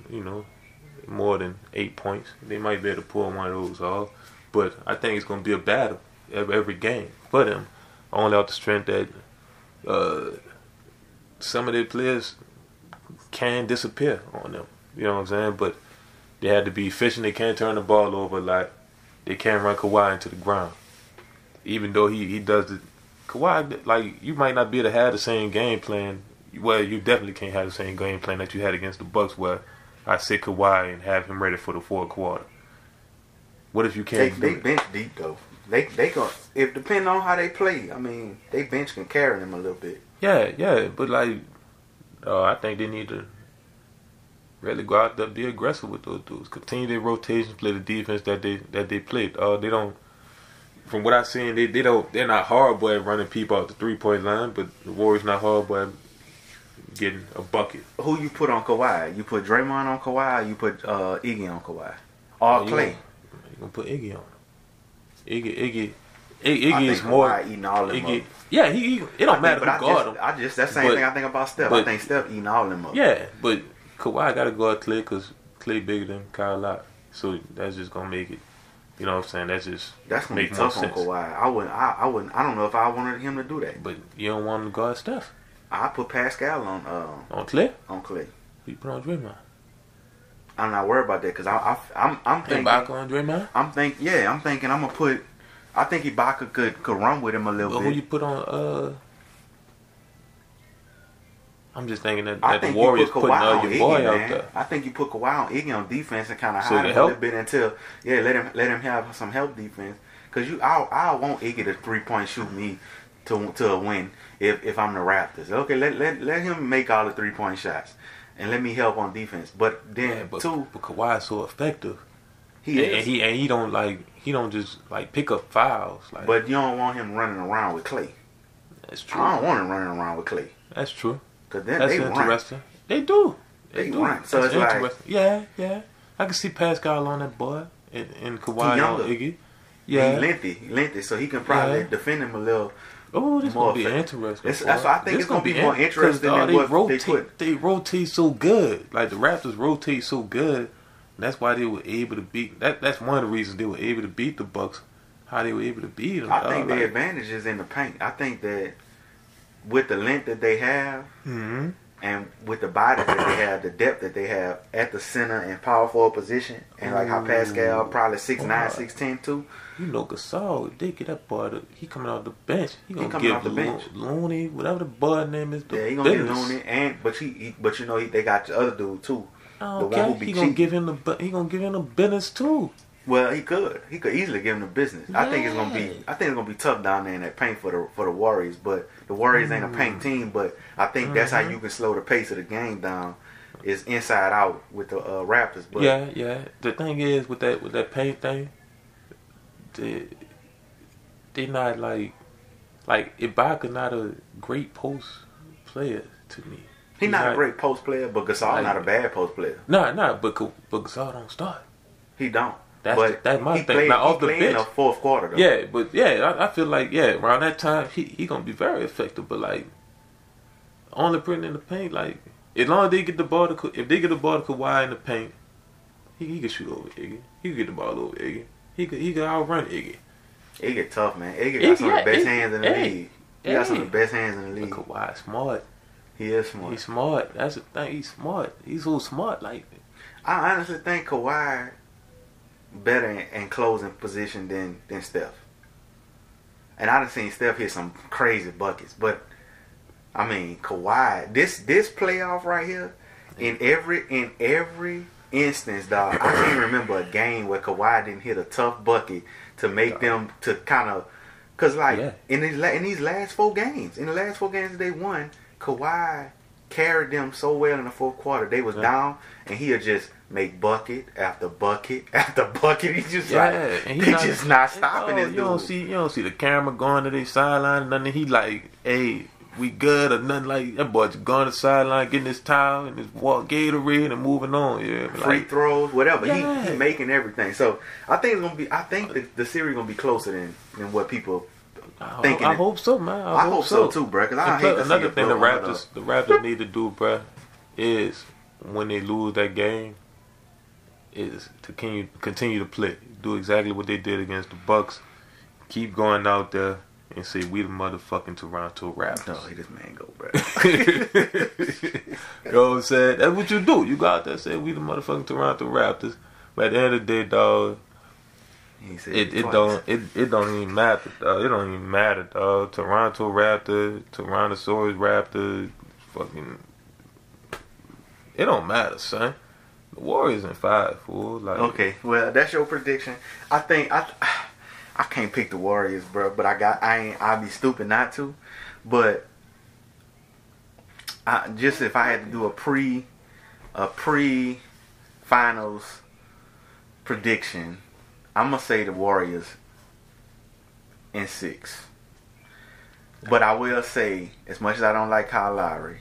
more than 8 points. They might be able to pull one of those off. But I think it's going to be a battle every game for them. Only out the strength that some of their players can disappear on them. You know what I'm saying? But they had to be efficient. They can't turn the ball over. Like, they can't run Kawhi into the ground. Even though he does it. Kawhi, like, you might not be able to have the same game plan. Well, you definitely can't have the same game plan that you had against the Bucks, where I sit Kawhi and have him ready for the fourth quarter. What if you can't do it? They bench deep, though. They gonna, if depending on how they play, I mean, they bench can carry them a little bit. Yeah. But, like, I think they need to really go out there and be aggressive with those dudes. Continue their rotations, play the defense that they played. They don't... From what I've seen, they're not horrible at running people out the 3-point line, but the Warriors not horrible at getting a bucket. Who you put on Kawhi? You put Draymond on Kawhi, or you put Iggy on Kawhi? Or Klay? You're going to put Iggy on him. Iggy is more... I think Kawhi eating all of them up. Yeah, it don't matter who guard him. That same thing I think about Steph. I think Steph eating all of them up. Yeah, but Kawhi got to guard Klay because Klay bigger than Kyle Lowry. So that's just going to make it... You know what I'm saying? That's gonna make be tough on Kawhi. I don't know if I wanted him to do that. But you don't want him to guard Steph. I put Pascal on Klay. On Klay. You put on Draymond. I'm not worried about that because I'm thinking Ibaka on Draymond. I'm thinking I'm gonna put. I think Ibaka could run with him a little bit. Who you put on? I'm just thinking that the Warriors putting all your boy out there. I think you put Kawhi on Iggy on defense and kind of hide him a little bit until let him have some help defense. Because I want Iggy to 3-point shoot me to a win if I'm the Raptors. Okay, let him make all the 3-point shots and let me help on defense. But Kawhi is so effective. He is. and he don't like he don't just like pick up fouls. Like, but you don't want him running around with Klay. That's true. I don't want him running around with Klay. That's true. Cause then that's interesting. Run. They do. They do. Run. So that's it's interesting. Like, yeah. I can see Pascal on that boy and Kawhi on Iggy. Yeah, he's lengthy, so he can probably defend him a little. Oh, this gonna be interesting. That's why I think it's gonna be more interesting than what they put. They rotate so good, like the Raptors rotate so good. That's why they were able to beat. That's one of the reasons they were able to beat the Bucks. How they were able to beat them. I think their advantage is in the paint. I think that with the length that they have, mm-hmm. and with the body that they have, the depth that they have at the center and power forward position, and like how Pascal probably 6'9", 6'10", too. You know, Gasol, they get that boy. He coming out the bench. He gonna get Looney, whatever the boy name is. Yeah, he gonna get Looney, but you know they got the other dude too. The one who be cheating. He gonna give him the business too. Well, he could. He could easily give him the business. Yeah. I think it's gonna be tough down there in that paint for the Warriors. But the Warriors ain't a paint team. But I think that's how you can slow the pace of the game down. Is inside out with the Raptors. But yeah. The thing is with that paint thing, they not like Ibaka not a great post player to me. He's not a great post player, but Gasol not a bad post player. No, but Gasol don't start. He don't. That's my thing. Now off the bench, in the fourth quarter. Though. Yeah, but I feel like around that time he gonna be very effective. But like only putting in the paint, like as long as they get the ball to Kawhi in the paint, he can shoot over Iggy. He can get the ball over Iggy. He could outrun Iggy. Iggy tough man. Iggy got some of the best hands in the league. He got some of the best hands in the league. Kawhi smart. He is smart. He's smart. That's the thing. He's smart. He's so smart like that. I honestly think Kawhi better in closing position than Steph. And I done seen Steph hit some crazy buckets. But, I mean, Kawhi, this playoff right here, in every instance, dog, I can't remember a game where Kawhi didn't hit a tough bucket to make them to kind of, because like in the last four games they won, Kawhi carried them so well in the fourth quarter. They was down, and he'll just make bucket after bucket after bucket. He's just like, and he's just not stopping this dude. You don't see the camera going to the sideline or nothing. He like, hey, we good or nothing like that. Boy's going to the sideline, getting his towel and his Gatorade and moving on. Yeah, free throws, whatever. Yeah. He making everything. So I think it's gonna be. I think the series gonna be closer than what people. I hope so, man. I hope so too, bro. Cause I hate another thing the Raptors need to do, bro, is when they lose that game, is to continue to play, do exactly what they did against the Bucks, keep going out there and say we the motherfucking Toronto Raptors. No, he just mango, bro. You know what I'm saying? That's what you do. You go out there and say we the motherfucking Toronto Raptors. But at the end of the day, dog. It don't even matter, dog. Toronto Raptor, Tyrannosaurus Raptor, fucking. It don't matter, son. The Warriors in 5, fool. Like, okay, well, that's your prediction. I think I can't pick the Warriors, bro. But I'd be stupid not to. But if I had to do a pre finals prediction. I'm going to say the Warriors in 6. But I will say, as much as I don't like Kyle Lowry,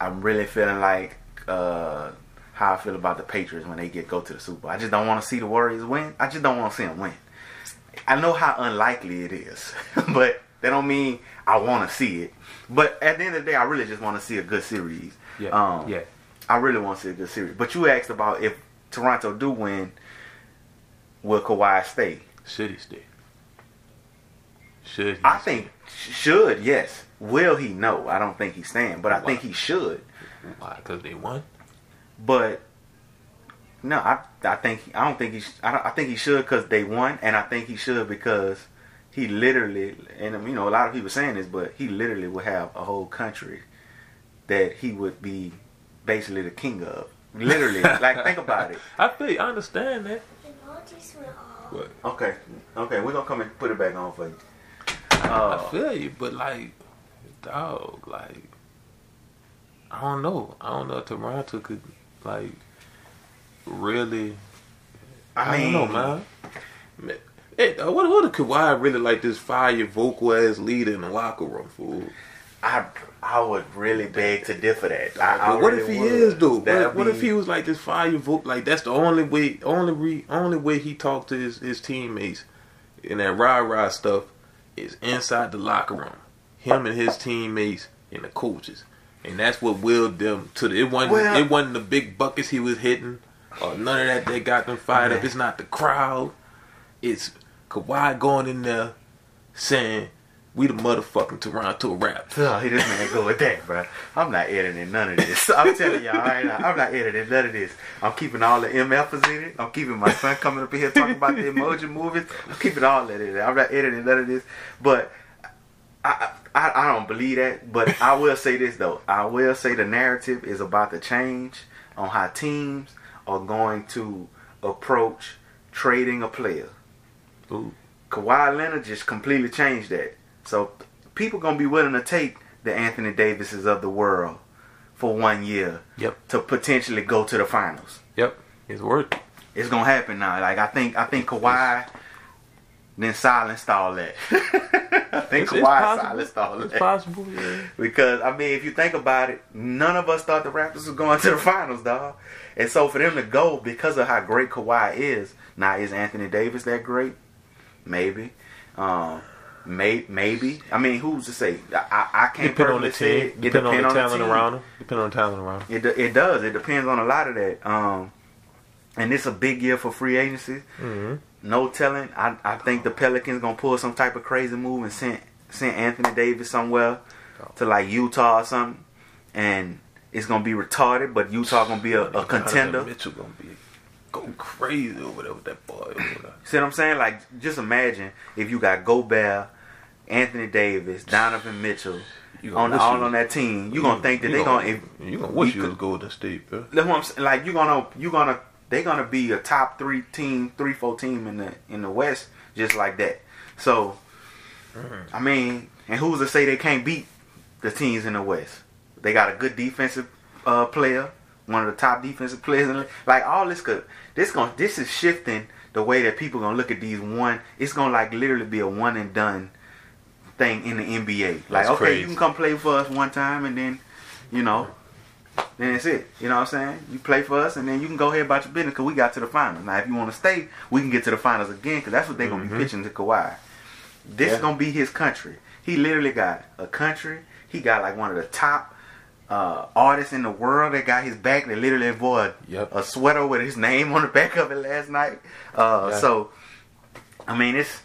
I'm really feeling like how I feel about the Patriots when they go to the Super Bowl. I just don't want to see the Warriors win. I just don't want to see them win. I know how unlikely it is, but that don't mean I want to see it. But at the end of the day, I really just want to see a good series. Yeah. I really want to see a good series. But you asked about if Toronto do win, will Kawhi stay? Should he stay? Should he I stay? Think should, yes. Will he? No. I don't think he's staying, but I think he should. Why? Because they won? But no, I think he should because they won, and I think he should because he literally, and you know a lot of people saying this, but he literally would have a whole country that he would be basically the king of. Literally. Like, think about it. I understand that. What? Okay, we're gonna come and put it back on for you. I feel you, but like, dog, like, I don't know if Toronto could, like, really. I mean, I don't know, man. Man, hey, what a Kawhi really like this fire vocal ass leader in the locker room, fool. I would really beg to differ that. What if he is, dude? What if he was like this fire vocal? Like that's the only way he talked to his teammates and that rah-rah stuff is inside the locker room. Him and his teammates and the coaches, and that's what willed them to the. It wasn't the big buckets he was hitting or none of that that got them fired up. It's not the crowd. It's Kawhi going in there saying, "We the motherfucking Toronto Raptors." No, he just ain't go with that, bro. I'm not editing none of this. I'm telling y'all right now, I'm not editing none of this. I'm keeping all the MFs in it. I'm keeping my son coming up in here talking about the emoji movies. I'm keeping all that in it. I'm not editing none of this. But I don't believe that. But I will say this, though. I will say the narrative is about to change on how teams are going to approach trading a player. Ooh. Kawhi Leonard just completely changed that. So people gonna be willing to take the Anthony Davises of the world for 1 year to potentially go to the finals. Yep, it's worth it. It's gonna happen now. Like I think Kawhi then silenced all that. I think Kawhi silenced all that. It's possible, yeah. Because I mean, if you think about it, none of us thought the Raptors was going to the finals, dog. And so for them to go because of how great Kawhi is, now is Anthony Davis that great? Maybe. Maybe. I mean, who's to say? I can't personally say it. Depends on the talent around them. It does. It depends on a lot of that. And it's a big year for free agency. Mm-hmm. No telling. I think the Pelicans gonna pull some type of crazy move and send Anthony Davis somewhere to like Utah or something, and it's gonna be retarded. But Utah gonna be a contender. Mitchell gonna be go crazy over there with that boy. See what I'm saying? Like, just imagine if you got Gobert, Anthony Davis, Donovan Mitchell on that team. You gonna think that they gonna you gonna wish you was Golden State, bro. That's what I'm saying. Like you gonna they're gonna be a top 3-4 team in the West just like that. So I mean, and who's to say they can't beat the teams in the West? They got a good defensive player, one of the top defensive players in the, like all this could this is shifting the way that people gonna look at these one. It's gonna like literally be a one and done thing in the NBA. Like, okay, crazy. You can come play for us one time, and then, you know, then it's it. You know what I'm saying? You play for us, and then you can go ahead about your business because we got to the finals. Now, if you want to stay, we can get to the finals again because that's what they're going to be pitching to Kawhi. This is going to be his country. He literally got a country. He got like one of the top artists in the world that got his back. They literally wore a sweater with his name on the back of it last night. So, I mean, it's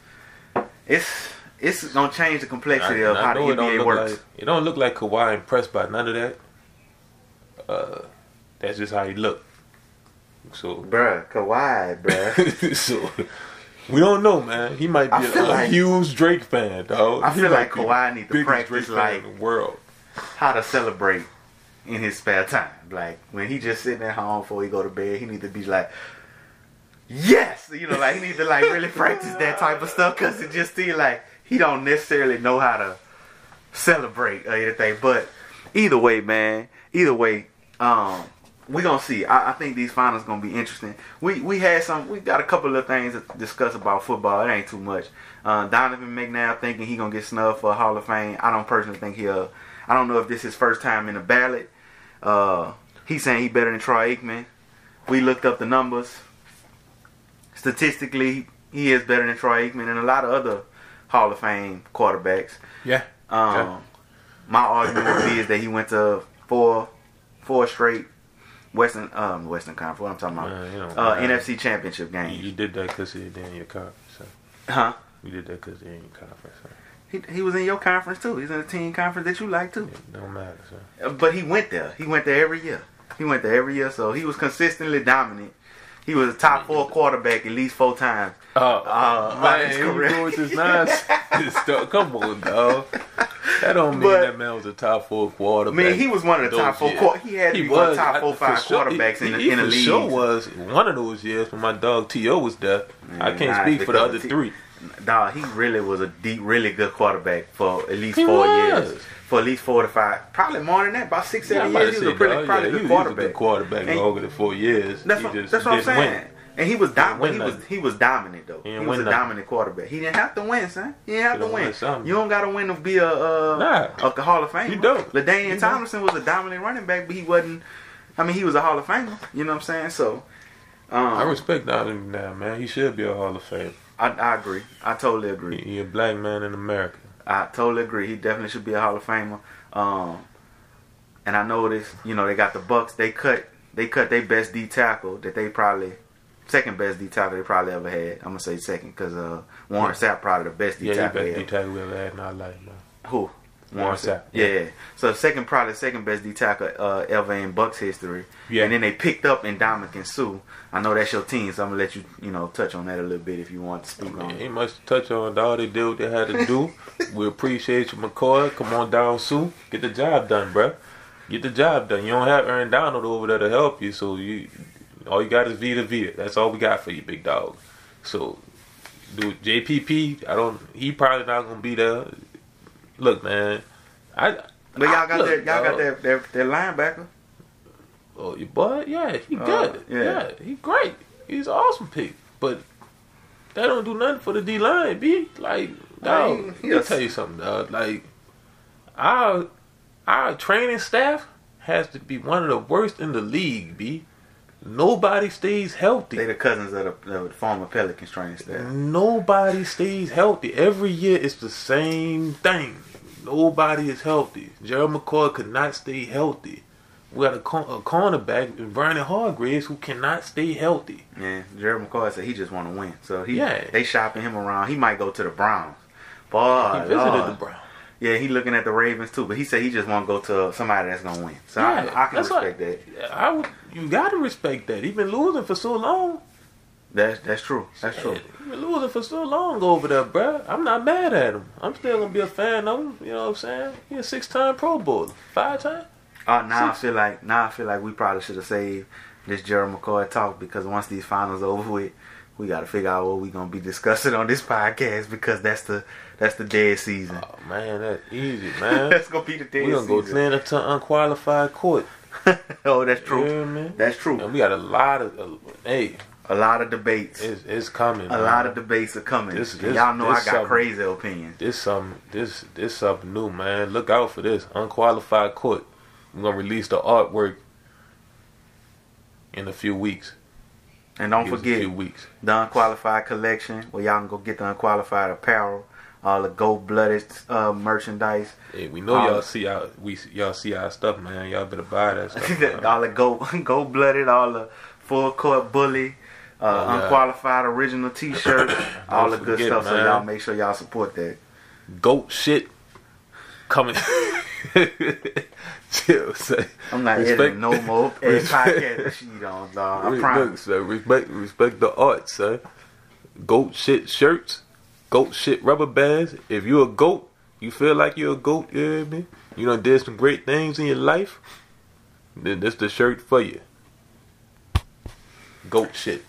gonna change the complexity of how the NBA works. Like, it don't look like Kawhi impressed by none of that. That's just how he looked. So, Kawhi, bruh. So we don't know, man. He might be a huge Drake fan, dog. I feel like Kawhi needs to practice like the world how to celebrate in his spare time. Like when he just sitting at home before he go to bed, he needs to be like, yes, you know, like he needs to like really practice that type of stuff because it just seems like. He don't necessarily know how to celebrate or anything, but either way, man, we're going to see. I think these finals going to be interesting. We got a couple of things to discuss about football. It ain't too much. Donovan McNabb thinking he going to get snubbed for Hall of Fame. I don't personally think I don't know if this is his first time in the ballot. He's saying he better than Troy Aikman. We looked up the numbers. Statistically, he is better than Troy Aikman and a lot of other Hall of Fame quarterbacks. Yeah. My argument would be is that he went to four straight Western Conference. What I'm talking about, NFC Championship games. You did that because he didn't in your conference. So. Huh? You did that because he didn't in your conference. So. He was in your conference too. He's in a team conference that you like too. It don't matter, sir. But he went there. He went there every year. So he was consistently dominant. He was a top 4 quarterback at least 4 times. Man, who doing this nonsense stuff? Come on, dog. That don't mean that man was a top 4 quarterback. Man, he was one of the top 4 quarterbacks. He had to be one of the top 5 quarterbacks in the league. He sure was one of those years when my dog T.O. was there. Man, I can't speak for the other three. Dog, he really was a really good quarterback for at least 4 years. For at least 4 to 5, probably more than that, about 6, 7 years. He was a good quarterback longer than 4 years. That's what I'm saying. And he was dominant. He was dominant though. He was a dominant quarterback. He didn't have to win, son. He didn't have to win. You don't gotta win to be a Hall of Famer. You don't. LaDainian Tomlinson was a dominant running back, but he wasn't. I mean, he was a Hall of Famer. You know what I'm saying? So I respect Donovan now, man. He should be a Hall of Famer. I agree. I totally agree. He a black man in America. I totally agree. He definitely should be a Hall of Famer. And I noticed, you know, they got the Bucks. They cut their best D tackle that they probably. Second best D tackle they probably ever had. I'm gonna say second because Warren Sapp probably the best D tackle. Yeah, the best D tackle we ever had in our life, man. Who? Warren Sapp. Yeah. So second best D tackle ever in Bucks history. Yeah. And then they picked up Ndamukong and Suh. I know that's your team, so I'm gonna let you touch on that a little bit if you want to speak on it. Ain't much to touch on. All they did what they had to do. We appreciate you, McCoy. Come on down, Suh. Get the job done, bruh. Get the job done. You don't have Aaron Donald over there to help you, so you. All you got is Vita Vita. That's all we got for you, big dog. So, dude, JPP, he probably not gonna be there. Look, man, y'all got that linebacker. Oh, your boy, yeah, he good. Yeah, he great. He's an awesome pick. But that don't do nothing for the D line, B. Like, dog, let me tell you something, dog. Like, our training staff has to be one of the worst in the league, B. Nobody stays healthy. They the cousins of the former Pelicans training staff. Nobody stays healthy. Every year it's the same thing. Nobody is healthy. Jerry McCoy could not stay healthy. We got a cornerback, Vernon Hargreaves, who cannot stay healthy. Yeah, Jerry McCoy said he just want to win. So they shopping him around. He might go to the Browns. Boy, he visited the Browns. Yeah, he looking at the Ravens too, but he said he just want to go to somebody that's gonna win. So yeah, I can respect that. You gotta respect that. He been losing for so long. That's true. That's true. He been losing for so long over there, bruh. I'm not mad at him. I'm still gonna be a fan of him. You know what I'm saying? He a 6-time Pro Bowler, 5-time. I feel like we probably should have saved this Jerry McCoy talk because once these finals are over with, we gotta figure out what we gonna be discussing on this podcast because that's the dead season. Oh man, that's easy, man. That's gonna be the dead season. We gonna go clean up to unqualified court. Oh, that's true. Yeah, man. That's true. And we got a lot of debates. It's coming. A lot of debates are coming. This, y'all know I got crazy opinions. This something new, man. Look out for this unqualified court. We're gonna release the artwork in a few weeks. And don't forget the Unqualified Collection, where y'all can go get the unqualified apparel, all the gold-blooded merchandise. Hey, we know y'all see our stuff, man. Y'all better buy that stuff. All the gold-blooded, all the full-court bully, unqualified original T-shirts, all the good stuff. Man. So y'all make sure y'all support that. Goat shit coming. Chill, say. I'm not editing no more. Every podcast sheet on, dog. I promise. Respect the art, son. Goat shit shirts, goat shit rubber bands. If you a goat, you feel like you're a goat. You know what I mean? You done did some great things in your life. Then this the shirt for you. Goat shit.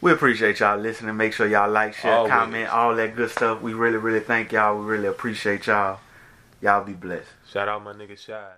We appreciate y'all listening. Make sure y'all like, share, comment, all that good stuff. We really, really thank y'all. We really appreciate y'all. Y'all be blessed. Shout out my nigga Shad.